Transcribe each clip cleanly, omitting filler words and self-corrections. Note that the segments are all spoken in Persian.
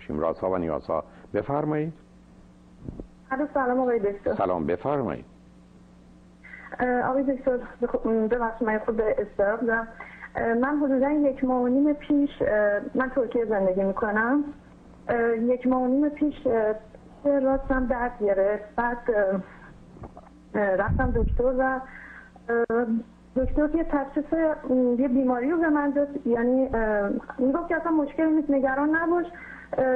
باشیم. رازها و نیازها. بفرمایید. سلام آقای دکتر. سلام، بفرمایید. آقای دکتر ببخشید من خود به اضطراب دارم. من حدودا 1.5 ماه پیش، من ترکیه زندگی میکنم، 1.5 ماه پیش راستم درد گرفت. بعد رفتم دکتر و دکتر یه تشخیص یه بیماری رو به من داد، یعنی میگفت که اصلا مشکلی نیست، نگران نباش،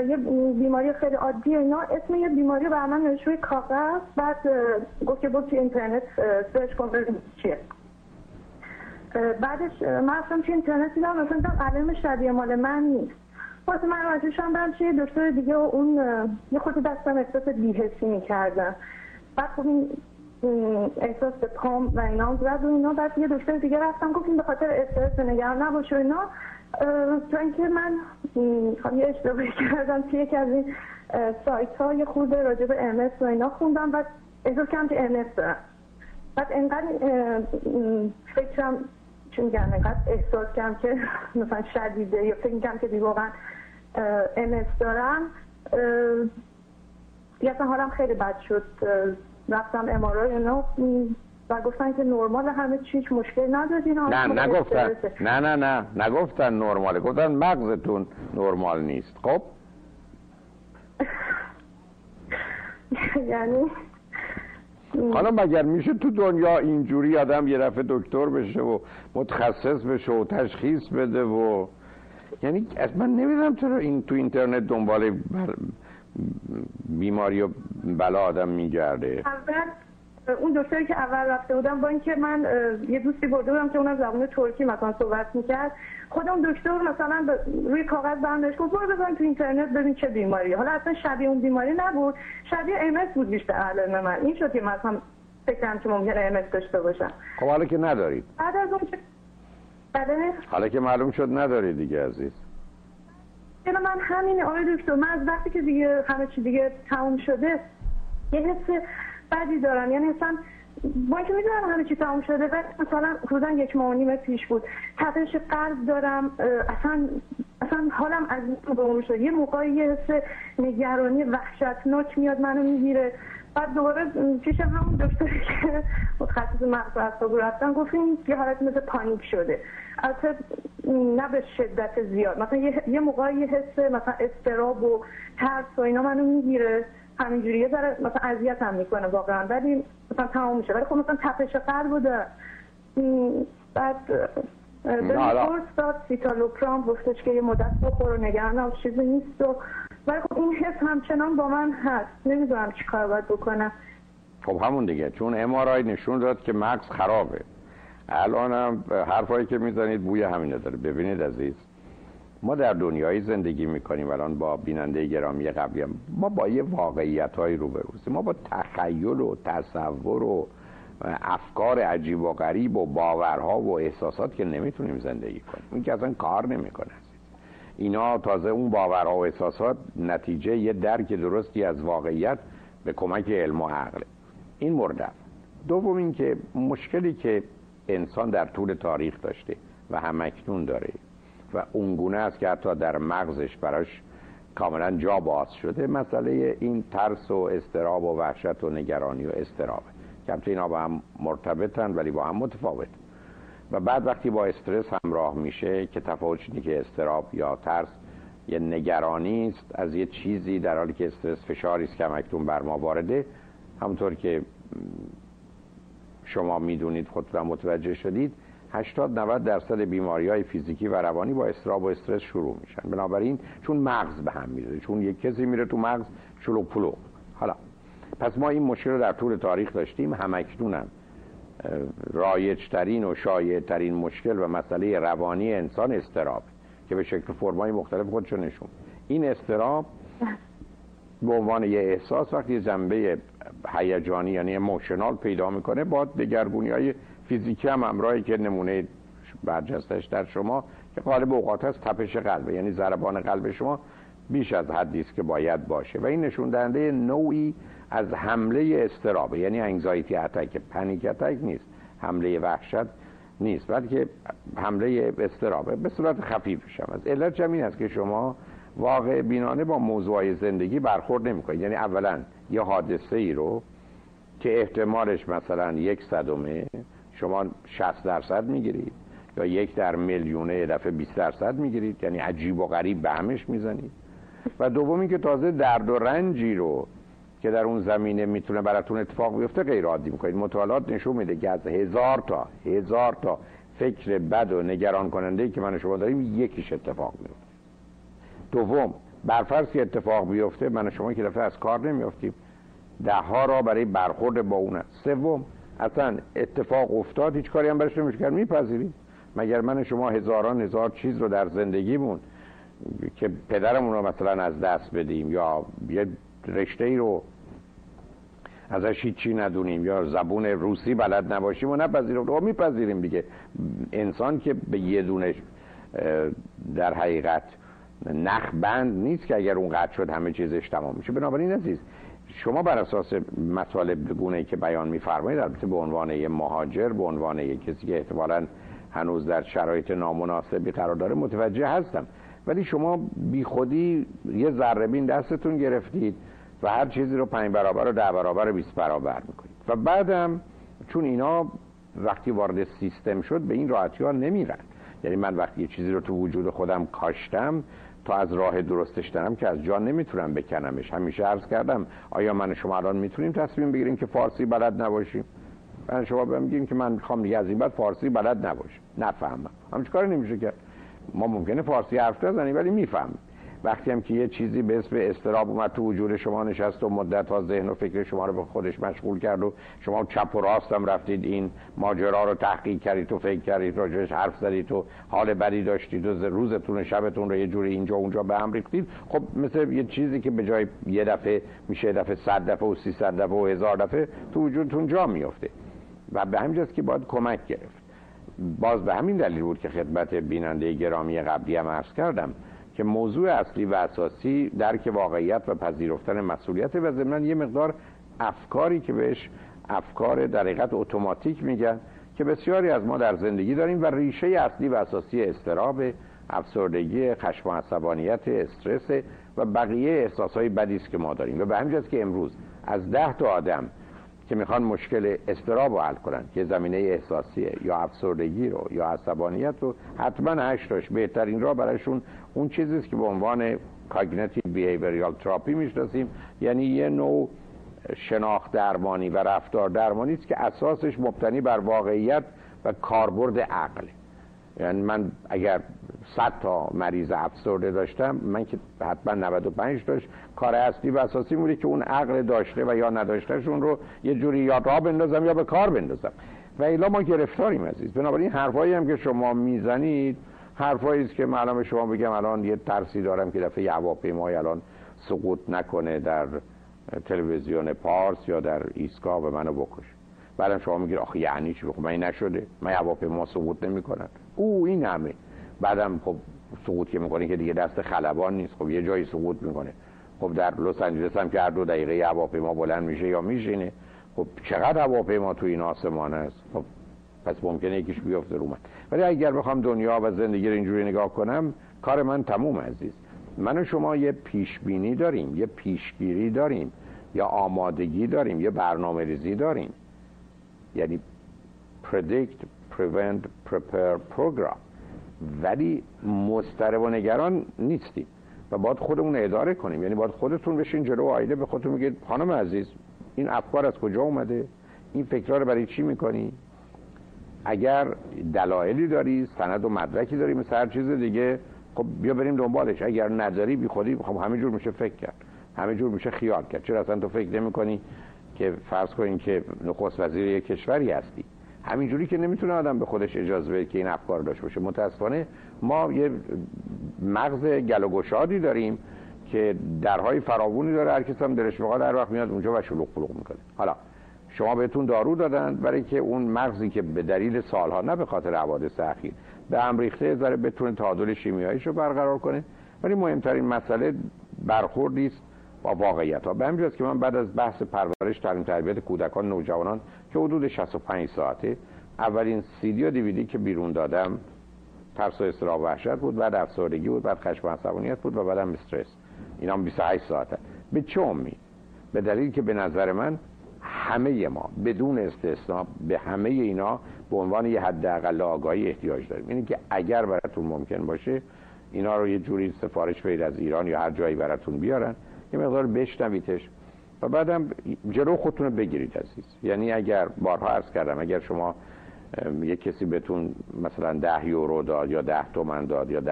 یه بیماری خیلی عادیه. اینا اسم یه بیماری برای من نوشت روی کاغذ، بعد گفت که برو توی اینترنت سرچ کن ببین چیه. بعدش من اصلا توی اینترنت دیدم، مثلا دیدم علائم شبیه مال من نیست. واسه من راجعشم برم چه دکتر دیگه و اون یه خود دستم احساس بی‌حسی می‌کردم. بعد خب این احساس به پام و اینا هم زد و اینا. بعد یه دکتر دیگه رفتم، گفتیم به خاطر استرس نگران نباش و اینا، چون اینکه من یه اشتباهی کردم توی یکی از این سایت‌ها یه خورده راجع به MS و اینا خوندم و احساس کردم که MS دارم. بعد انقدر فکرم چی میگن، انقدر احساس کردم که مثلا شدیده یا فکر میکنم که واقعا MS دارم، یا اصلا حالم خیلی بد شد. رفتم MRI اینا و گفتن که نرمال، همه چیش مشکل نداری. نه نگفتن، نه نگفتن نرماله، گفتن مغزتون نرمال نیست. خب یعنی خانم مگر میشه تو دنیا اینجوری آدم یه دفعه دکتر بشه و متخصص بشه و تشخیص بده؟ و یعنی من نمیدونم چرا این تو اینترنت دنبال بیماری و بلا آدم میگرده. اول اون دکتری که اول رفته بودم، با اینکه من یه دوستی برده بودم که اونم زبان ترکی مثلا صحبت میکرد، خود اون دکتر مثلا روی کاغذ برندش گفت برو بزن تو اینترنت ببین چه بیماری. حالا اصلا شبیه اون بیماری نبود، شبیه MS بود بیشتر علائم من. این شد که مثلا فکرم که ممکنه MS داشته باشم. خب حالا که ندارید، بعد از اون که حالا که معلوم شد ندارید دیگه عزیز. من همینه آقای دکتر، من از وقتی که دیگه همه چی دیگه تموم شده یه حس بدی دارم، یعنی اصلا با اینکه میدونم همه چی تموم شده و مثلا حدودا 1.5 ماه پیش بود، تپش قلب دارم، اصلا حالم از این به اون شد. یه موقعی یه حس نگرانی وحشتناک میاد منو میگیره. بعد دوباره پیش همون دکتری که متخصص مغز و اعصاب رفتم، گفتیم یه حالت مثل پانیک شده، البته نه به شدت زیاد، مثلا یه موقعی یه حس مثلا اضطراب و ترس و اینا منو میگیره، همینجوری یه ذره مثلا اذیتم میکنه واقعا، ولی مثلا تمام میشه. ولی خب مثلا تپش قلب داره. بعد دکتر داد سیتالوپرام، گفتش که یه مدت بخور و نگران نباش، چیزی نیست. و ولی خب این حس همچنان با من هست، نمیدونم چی کار باید بکنم. خب همون دیگه، چون MRI نشون داد که مغز خرابه. الان هم حرفایی که میزنید بوی همینه داره. ببینید عزیز، ما در دنیایی زندگی میکنیم الان، با بیننده گرامی قبلی هم ما با یه واقعیت‌های روبرویم. ما با تخیل و تصور و افکار عجیب و غریب و باورها و احساسات که نمیتونیم زندگی کنیم. این که اصلا کار نمیکنه. اینا تازه اون باورها و احساسات نتیجه یه درک درستی از واقعیت به کمک علم و عقل. این مورد دوم. این که مشکلی که انسان در طول تاریخ داشته و همکنون داره و اونگونه است که حتی در مغزش براش کاملا جا باز شده، مسئله این ترس و اضطراب و وحشت و نگرانی و اضطرابه که همچه اینا با هم مرتبطن ولی با هم متفاوت. و بعد وقتی با استرس همراه میشه که تفاوتش اینه که اضطراب یا ترس یا نگرانی است از یه چیزی، در حالی که استرس فشاری است که همکنون بر ما وارده. همونطور که شما میدونید، خودتون متوجه شدید، 80-90% بیماری‌های فیزیکی و روانی با اضطراب و استرس شروع میشن. بنابراین چون مغز به هم میره، چون یک کسی میره تو مغز شلوغ پلوغ. حالا پس ما این مشکل رو در طول تاریخ داشتیم، همکنون هم رایج ترین و شایع ترین مشکل و مسئله روانی انسان اضطراب که به شکل فرمای مختلف خودش نشون. این اضطراب به عنوان یه احساس وقتی جنبه هیجانی یعنی اموشنال پیدا میکنه، با دگرگونی‌های فیزیکی هم همراهی که نمونه برجستش در شما که غالب اوقات هست تپش قلب، یعنی ضربان قلب شما بیش از حدی است که باید باشه و این نشون دهنده نوعی از حمله اضطراب، یعنی انگزایتی اتک، پنیک اتک نیست، حمله وحشت نیست، بلکه حمله اضطراب به صورت خفیفش هم. از علت همین است که شما واقع بینانه با موضوعهای زندگی برخورد نمیکنید. یعنی اولا یه حادثه ای رو که احتمالش مثلا 1/100 شما 60% میگیرید یا 1/1,000,000 یه دفعه 20% میگیرید، یعنی عجیب و غریب به همش میزنید. و دومی که تازه درد و رنجی رو که در اون زمینه میتونه براتون اتفاق بیفته غیر عادی میکنید. مطالعات نشون میده که از 1000 تا فکر بد و نگران کننده که من و شما داریم یکیش اتفاق میفته. دوم، برفرض که اتفاق بیفته من و شما که دفعه از کار نمیافتیم، ده‌ها را برای برخورد با اون است. سوم، اصلا اتفاق افتاد هیچ کاری هم برش نمیشه کرد، میپذیریم. مگر من و شما هزاران هزار چیز رو در زندگیمون که پدرمون رو مثلا از دست بدیم یا یه رشته‌ای رو ازش هیچی ندونیم یا زبون روسی بلد نباشیم و نپذیریم و میپذیریم دیگه. انسان که به یه دونش در حقیقت نخ بند نیست که اگر اون قطع شد همه چیزش تمام میشه. بنابراین عزیز شما بر اساس مطالب گونه‌ای که بیان می‌فرمایید، البته به عنوان یه مهاجر، به عنوان یه کسی که احتمالاً هنوز در شرایط نامناسبی قرار داره متوجه هستم، ولی شما بیخودی یه ذره بین دستتون گرفتید و هر چیزی رو 5 برابر و 10 برابر و 20 برابر میکنید. و بعدم چون اینا وقتی وارد سیستم شد به این راحتی ها نمیرن، یعنی من وقتی یه چیزی رو تو وجود خودم کاشتم تا از راه درستش دارم که از جان نمیتونم بکنمش. همیشه عرض کردم آیا من شما الان میتونیم تصمیم بگیریم که فارسی بلد نباشیم؟ من شما میگیم که من میخوام دیگه از این بعد فارسی بلد نباشم، نفهمم. همچین کاری نمیشه کرد. ما ممکنه فارسی حرف نزنیم ولی میفهمیم. وقتی هم که یه چیزی به اسم اضطراب اومد تو وجود شما نشست و مدت‌ها ذهن و فکر شما رو به خودش مشغول کرد و شما چپ و راست هم رفتید این ماجرا رو تحقیق کردید و فکر کردید، راجعش حرف زدید و حال بدی داشتید و روزتون و شبتون رو یه جوری اینجا اونجا به هم ریختید، خب مثل یه چیزی که به جای یه دفعه میشه دفعه 100 دفعه و 300 دفعه و 1000 دفعه تو وجودتون جا میفته. و به همین جاست که باید کمک گرفت. باز به همین دلیل بود که خدمت بیننده گرامی قبلی هم عرض کردم که موضوع اصلی و اساسی درک واقعیت و پذیرفتن مسئولیت و ضمن یه مقدار افکاری که بهش افکار در حقیقت اتوماتیک میگن که بسیاری از ما در زندگی داریم و ریشه اصلی و اساسی اضطراب، افسردگی، خشم و عصبانیت، استرس و بقیه احساس‌های بدی است که ما داریم. و به همین جاست که امروز از 10 تا آدم که میخوان مشکل اضطراب رو حل کنن که زمینه احساسیه یا افسردگی رو یا عصبانیت رو، حتما 8 تاش بهترین راه براشون اون چیزی است که به عنوان کاگنیتیو بیهیویرال تراپی میشناسیم، یعنی یه نوع شناخت درمانی و رفتار درمانی است که اساسش مبتنی بر واقعیت و کاربرد عقله. یعنی من اگر 100 تا مریض افسرده داشتم، من که حتما 95 تاش کار اصلی و اساسی موری که اون عقل داشته و یا نداشتهشون رو یه جوری یا راه بندازم یا به کار بندازم و الا ما گرفتاریم عزیز. بنابراین حرفایی هم که شما میزنید حرفایی است که معلومه شما بگم الان یه ترسی دارم که دفعه هواپیمای الان سقوط نکنه در تلویزیون پارس یا در ایستگاه به منو بکشه، بعدم شما میگید آخه یعنی چی؟ من نشده، من هواپیما سقوط نمیکنه. او این همه بعدم خب سقوط که میکنه که دیگه دست خلبان نیست، خب یه جایی سقوط میکنه. خب در لس آنجلس هم که هر 2 دقیقه هواپیما بلند میشه یا میشینه. خب چقدر هواپیما تو این آسمان است؟ خب پس ممکنه یکیش بیفته رو من. ولی اگر بخوام دنیا و زندگی رو اینجوری نگاه کنم کار من تموم عزیز. من و شما یه پیش بینی داریم، یه پیشگیری داریم، یا آمادگی داریم، یه برنامه‌ریزی داریم. یعنی predict, prevent, prepare, program. ولی مضطرب و نگران نیستیم و باید خودمون اداره کنیم. یعنی باید خودتون بشین جلو آینه به خودتون میگید خانم عزیز این افکار از کجا اومده؟ این فکرها رو برای چی میکنی؟ اگر دلایلی داری، سند و مدرکی داری، مثل هر چیز دیگه خب بیا بریم دنبالش. اگر نداری بی خودی خب همه جور میشه فکر کرد، همه جور میشه خیال کرد. چرا اصلا تو فکر نمی‌کنی که فرض کنین که نخست وزیر یک کشوری هستی؟ همینجوری که نمیتونه آدم به خودش اجازه بده که این افکار داشته باشه. متاسفانه ما یه مغز گل و گشادی داریم که درهای فراوانی داره، هر کس هم دلش بخواد هر وقت میاد اونجا و شلوغ پلوغ میکنه. حالا شما بهتون دارو دادن برای که اون مغزی که به دلیل سالها نه به خاطر حوادث اخیر به هم ریخته ذره بتونه تعادل شیمیاییشو برقرار کنه، ولی مهمترین مسئله برخوردی است با واقعیت ها. به همین جاست که من بعد از بحث پرورش، تعلیم، تربیت کودکان، نوجوانان که حدود 65 ساعته اولین CD و DVD که بیرون دادم ترس و اضطراب وحشت بود، بعد افسردگی بود، بعد خشم و عصبانیت بود و بعدم استرس. اینا 28 ساعته. به چه امید؟ به دلیل که به نظر من همه ما بدون استثنا به همه اینا به عنوان یه حداقل آگاهی احتیاج داریم. یعنی که اگر براتون ممکن باشه اینا رو یه جوری سفارش بدید از ایران یا هر جایی براتون بیارن، یه مقدار بشنویدش و بعدم جلو خودتون رو بگیرید عزیز. یعنی اگر بارها عرض کردم، اگر شما یه کسی بهتون مثلا 10 یورو داد یا 10 تومن داد یا $10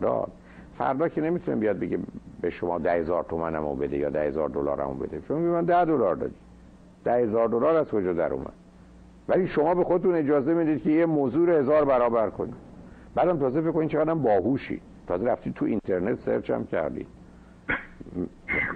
داد، فردا که نمیتونه بیاد بگه به شما 10,000 تومنمو بده یا $10,000 بده. شما میگه من $10 دادی. $10,000 از کجا در اومد؟ ولی شما به خودتون اجازه میدید که یه موضوع رو 1000 برابر کنید. بعدم تازه فکر کنید چقدرم باهوشی. تازه رفتی تو اینترنت سرچ هم کردی.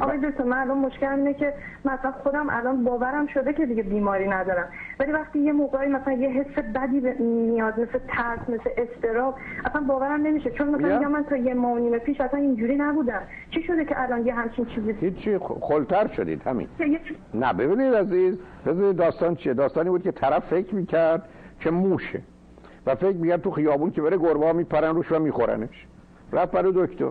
آقای دکتر من الان مشکل اینه که مثلا خودم الان باورم شده که دیگه بیماری ندارم، ولی وقتی یه موقعی مثلا یه حس بدی میاد، مثل ترس، مثل اضطراب، اصلا باورم نمیشه، چون مثلا میگم من تا یه ماه و نیم پیش اصلا اینجوری نبودم. چی شده که الان یه همچین چیزی؟ هیچی، خلتر شدید همین. نه ببینید عزیز، ببینید داستان چیه؟ داستانی بود که طرف فکر میکرد که موشه و فکر میکرد تو خیابون که بره گربه‌ها میپرن روش و میخورنش. رفت برای دکتر.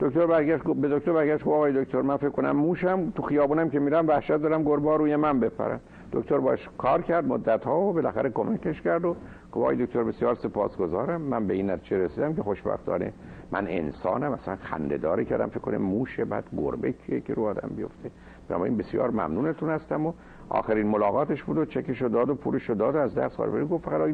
دکتر برگشت گفت آقای دکتر من فکر کنم موشم، تو خیابونم که میرم وحشت دارم گربه‌ها روی من بپرن. دکتر باش کار کرد مدت‌ها و بالاخره کمکش کرد و گفت آقای دکتر بسیار سپاسگزارم، من به این نتیجه رسیدم که خوشبختانه من انسانم. مثلا خنده‌داری کردم، فکر کنم موشه بعد گربه کیه که رو آدم بیفته. بنابراین بسیار ممنونتون هستم. و آخرین ملاقاتش بود و چکشو داد و پولشو داد و از درس خارج گفت فقط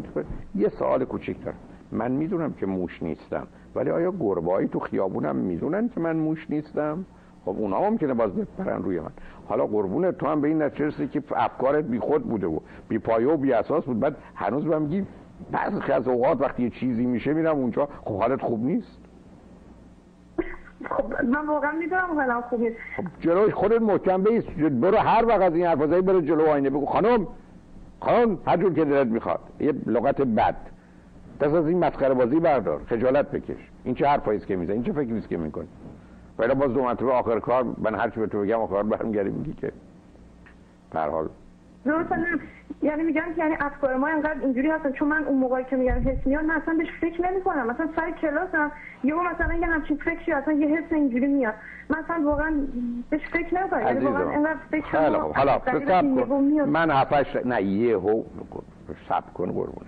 یه سوال کوچیک دارم، من میدونم که موش نیستم، ولی آیا گربه‌ای تو خیابونم میدونن که من موش نیستم؟ خب اونا هم ممکنه باز بپرن روی من. حالا قربونت تو هم به این نتیجه رسیدی که افکارت بیخود بوده و بی پایه و بی اساس بود. بعد هنوز من میگم بعضی از اوقات وقتی یه چیزی میشه میرم اونجا، خب حالت خوب نیست. خب من واقعا میدونم حالم خوب نیست. خب جلوی خودت محکم بایست، برو هر وقت از این حرفایی برو جلو آینه بگو خانم هر جور که دلت میخواد، یه لغت بد، دست از این مسخره بازی بردار، خجالت بکش. این چه حرفایی است که میزنی؟ این چه فکری است که میکنی؟ ولی باز دو مرتبه آخر کار من هر چی به تو بگم آخر برمیگردی میگی که به هر حال درست. یعنی میگم که یعنی افکار ما اینقدر اینجوری هستن، چون من اون موقعی که میگم حس میاد من اصلا بهش فکر نمیکنم، مثلا سر کلاسم یهو مثلا یه همچین فکری اصلا یه حس اینجوری میاد، من اصلا واقعا بهش فکر نمیکنم. یعنی واقعا اینقدر فکر نمیکنم. حالا حساب کن من 7 نه یهو حساب کن قربون.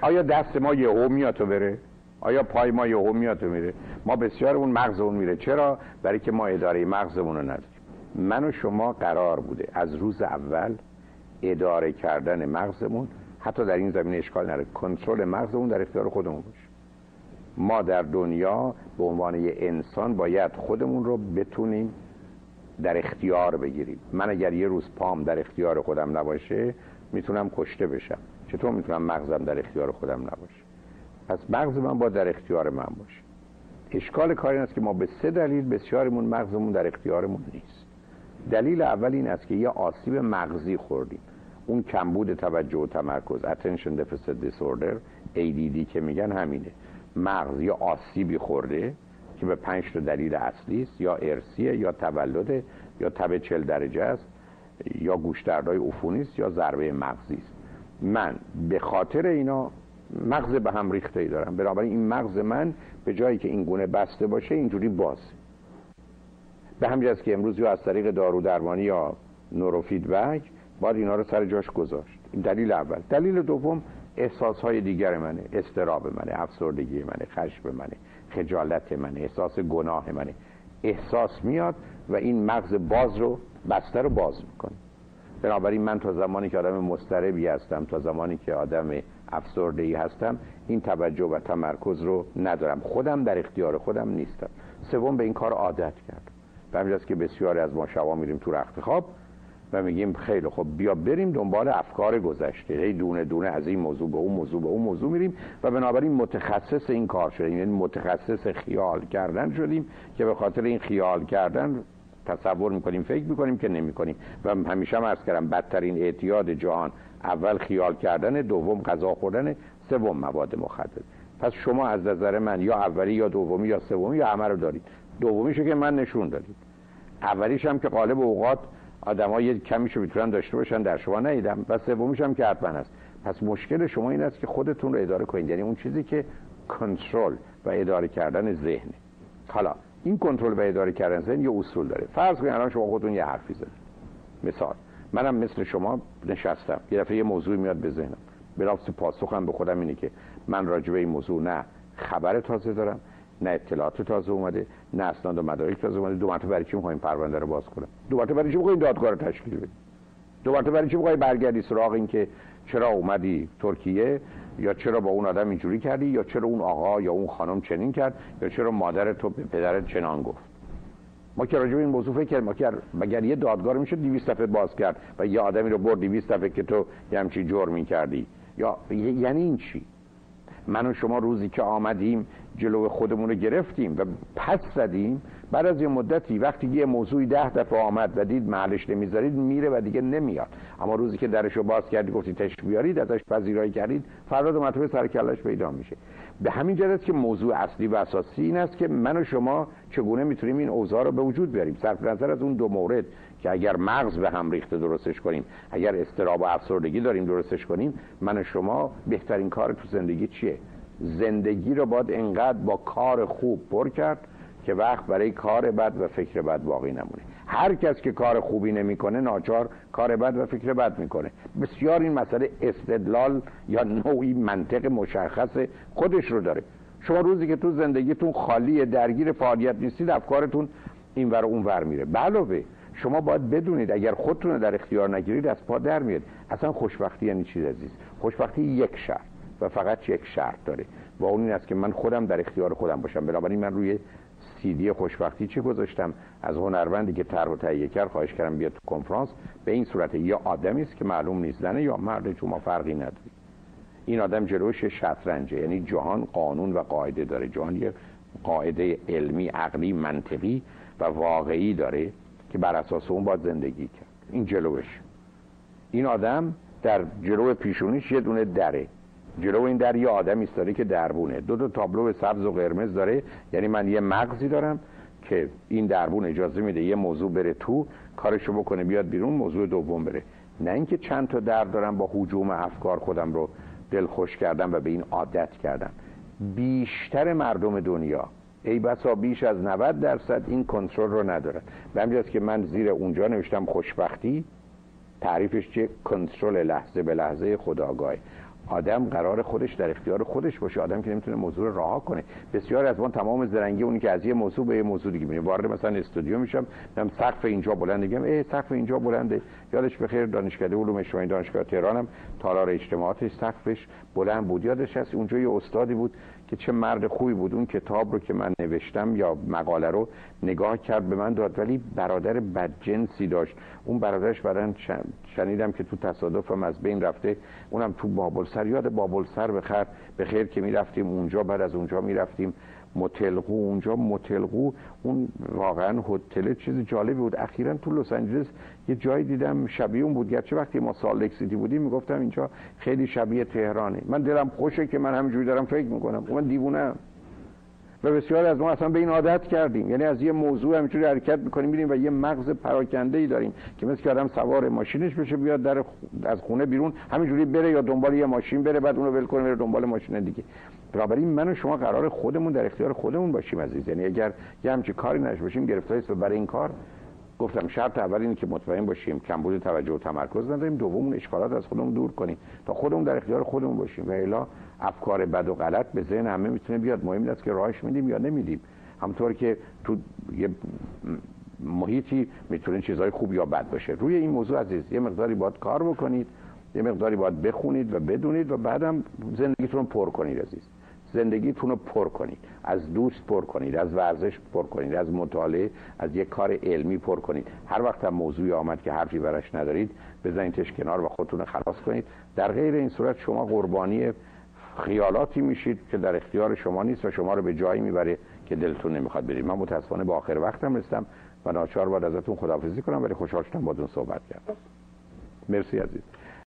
آیا دست ما یهو میاد تو بره؟ آیا پای ما یهو میاد تو میره؟ ما بسیارمون مغزمون میره. چرا؟ برای که ما اداره مغزمون رو نداریم. من و شما قرار بوده از روز اول اداره کردن مغزمون، حتی در این زمینه اشکال نداره، کنترل مغزمون در اختیار خودمون باشه. ما در دنیا به عنوان یه انسان باید خودمون رو بتونیم در اختیار بگیریم. من اگر یه روز پام در اختیار خودم نباشه میتونم کشته بشم. چطور میتونم مغزم در اختیار خودم نباشه؟ پس مغز من باید در اختیار من باشه. اشکال کار این است که ما به سه دلیل بسیارمون مغزمون در اختیارمون نیست. دلیل اول این است که یه آسیب مغزی خوردیم. اون کمبود توجه و تمرکز، attention deficit disorder ADD که میگن همینه. مغز یه آسیبی خورده که به 5 تا دلیل اصلی است، یا ارثیه، یا تولده، یا تب 40 درجه است، یا گوش‌دردهای عفونی است، یا ضربه مغزی است. من به خاطر اینا مغز به هم ریخته ای دارم. بنابراین این مغز من به جایی که این گونه بسته باشه اینجوری بازه. به همین جهت که امروز یا از طریق دارو درمانی یا نورو فیدبک باید اینا رو سر جاش گذاشت. این دلیل اول. دلیل دوم احساس‌های دیگر منه، اضطراب منه، افسردگی منه، خشم منه، خجالت منه، احساس گناه منه. احساس میاد و این مغز باز رو بسته رو باز میکنه. بنابراین من تا زمانی که آدم مضطربی هستم، تا زمانی که آدم افسرده‌ای هستم، این توجه و تمرکز رو ندارم، خودم در اختیار خودم نیستم. سوم به این کار عادت کردم. به همین جاست که بسیاری از ما شبا میریم تو رخت خواب و میگیم خیلی خوب بیا بریم دنبال افکار گذشته، هی دونه دونه از این موضوع به اون موضوع به اون موضوع میریم و بنابراین متخصص این کار شدیم، یعنی متخصص خیال کردن شدیم که به خاطر این خیال کردن تصور میکنیم، فکر میکنیم که نمیکنیم. و همیشه هم عرض کردم بدترین اعتیاد جهان اول خیال کردن، دوم غذا خوردن، سوم مواد مخدر. پس شما از نظر من یا اولی یا دومی یا سومی یا همه رو دارید. دومیشو که من نشون دادید، اولیش هم که غالب اوقات آدم‌ها یه کمیشو میتونن داشته باشن در شما ندیدم، و سومیش هم که حتما هست. پس مشکل شما این است که خودتون رو اداره کنید، یعنی اون چیزی که کنترل و اداره کردن ذهنه. حالا این کنترل و اداره کردن ذهن یه اصول داره. فرض کنید الان شما خودتون یه حرفی زدید، مثال منم مثل شما نشستم یه دفعه یه موضوع میاد به ذهنم، بلافاصله پاسخم به خودم اینه که من راجع به این موضوع نه خبر تازه دارم، نه اطلاعات تازه اومده، نه اسناد و مدارک تازه اومده. دو مرتبه برای چی می‌خواید پرونده رو باز کنم؟ دو مرتبه برای چی می‌خواید دادگاه رو تشکیل بدید؟ دو مرتبه برای چی می‌خواید برگردی سراغ این که چرا اومدی ترکیه، یا چرا با اون آدم اینجوری کردی، یا چرا اون آقا یا اون خانم چنین کرد، یا چرا مادر تو به پدرت چنان گفت؟ ما که راجع به این موضوع فکر کردیم، مگر یه دادگاه رو میشه 200 دفعه باز کرد و یه آدمی رو برد 200 دفعه که تو همچین جرمی کردی؟ یا یعنی این چی؟ من و شما روزی که آمدیم جلو خودمون رو گرفتیم و پس زدیم، بعد از یه مدتی وقتی یه موضوعی 10 دفعه آمد و دید محلش نمیذارید میره و دیگه نمیاد، اما روزی که درشو باز کردی گفتی تش بیارید ازش پذیرایی کردید، فردا دو مرتبه سر کلهش پیدا میشه. به همین جهت است که موضوع اصلی و اساسی این است که من و شما چگونه میتونیم این اوضاع رو به وجود بیاریم، صرف نظر از اون دو مورد که اگر مغز به هم ریخته درستش کنیم، اگر اضطراب و افسردگی داریم درستش کنیم، من و شما بهترین کار تو زندگی چیه؟ زندگی رو باید انقدر با کار خوب پر کرد که وقت برای کار بد و فکر بد باقی نمونه. هر کس که کار خوبی نمیکنه ناچار کار بد و فکر بد میکنه. بسیار این مسئله استدلال یا نوعی منطق مشخص خودش رو داره. شما روزی که تو زندگیتون خالی درگیر فعالیت نیستید، افکارتون این ور اون ور میره. علاوه شما باید بدونید اگر خودتون رو در اختیار نگیرید از پا در میاد. اصلا خوشبختی یعنی چی عزیز؟ خوشبختی یک شرط و فقط یک شرط داره و اون این است که من خودم در اختیار خودم باشم. بنابراین من روی سیدی خوشبختی چی گذاشتم؟ از هنرمندی که طرح و تهیه کرد خواهش کردم بیاد تو کنفرانس. به این صورت یا آدمی است که معلوم نیست زنه یا مرده، چون ما فرقی نداره. این آدم جلوش شطرنجه، یعنی جهان قانون و قاعده داره، جهان یه قاعده علمی، عقلی، منطقی و واقعی داره که بر اساس اون باید زندگی کرد. این جلوش، این آدم در جلو پیشونیش یه دونه دره، جلو این در یه آدم ایستاده که دربونه، دو تابلو سبز و قرمز داره، یعنی من یه مغزی دارم که این دربون اجازه میده یه موضوع بره تو، کارشو بکنه بیاد بیرون، موضوع دوم بره. نه اینکه چند تا در دارم با هجوم افکار خودم رو دلخوش کردم و به این عادت کردم. بیشتر مردم دنیا ای بسا بیش از 90% این کنترل رو ندارن. به همین جاست که من زیر اونجا نوشتم خوشبختی تعریفش چه؟ کنترل لحظه به لحظه خودآگاه. آدم قرار خودش در اختیار خودش باشه، آدم که نمیتونه موضوع رو رها کنه. بسیار از ما تمام زرنگی اونی که از یه موضوع به یه موضوع دیگه میریم. وارد مثلا استودیو میشم، میگم سقف اینجا بلنده، میگم سقف اینجا بلنده. یادش بخیر دانشکده علوم اجتماعی دانشگاه تهرانم تالار اجتماعاتش سقفش بلند بود. یادش هست اونجا یه استادی بود که چه مرد خوبی بود، اون کتاب رو که من نوشتم یا مقاله رو نگاه کرد به من داد، ولی برادر بدجنسی داشت. اون برادرش بعدن شنیدم که تو تصادف هم از بین رفته، اونم تو بابلسر. یاد بابلسر بخیر که میرفتیم اونجا، بعد از اونجا میرفتیم متلقو. اونجا متلقو اون واقعا هتل چیز جالبی بود. اخیرا تو لس آنجلس یه جایی دیدم شبیه اون بود، گرچه وقتی ما سال لک سیتی بودیم میگفتم اینجا خیلی شبیه تهرانه. من دلم خوشه که من همینجوری دارم فکر میکنم، من دیوونه‌ام. و بسیار از ما اصلا به این عادت کردیم، یعنی از یه موضوع همینجوری حرکت میکنیم میریم و یه مغز پراکنده‌ای داریم که مثل که آدم سوار ماشینش بشه بیاد از خونه بیرون همینجوری بره، یا دنبال یه ماشین بره بعد اون رو ول کنه بره دنبال ماشین دیگه. بنابراین من و شما قرار خودمون در اختیار خودمون باشیم عزیز. یعنی اگر یه همچین کاری نش باشیم گرفتاری است. برای این کار گفتم شرط اول اینه که مطمئن باشیم کمبود توجه و تمرکز نداریم، دومون اشکالات از خودمون دور کنیم تا خودمون در اختیار خودمون باشیم. و الا افکار بد و غلط به ذهن همه میتونه بیاد، مهم نیست که راهش میدیم یا نمیدیم. همونطور که تو یه محیطی میتونه چیزای خوب یا بد باشه. روی این موضوع عزیز یه مقداری باید کار بکنید، یه مقداری باید بخونید و بدونید و بعدم زندگیتون رو پر کنید عزیز. زندگیتون رو پر کنید، از دوست پر کنید، از ورزش پر کنید، از مطالعه، از یک کار علمی پر کنید. هر وقت هم موضوعی آمد که حرفی براش ندارید بزنیدش کنار و خودتون رو خلاص کنید. در غیر این صورت شما قربانی خیالاتی میشید که در اختیار شما نیست و شما رو به جایی میبره که دلتون نمیخواد برید. من متاسفانه با آخر وقتم رسیدم و ناچار باید ازتون خداحافظی کنم، ولی خوشحال شدم باهاتون صحبت کردم. مرسی عزیز.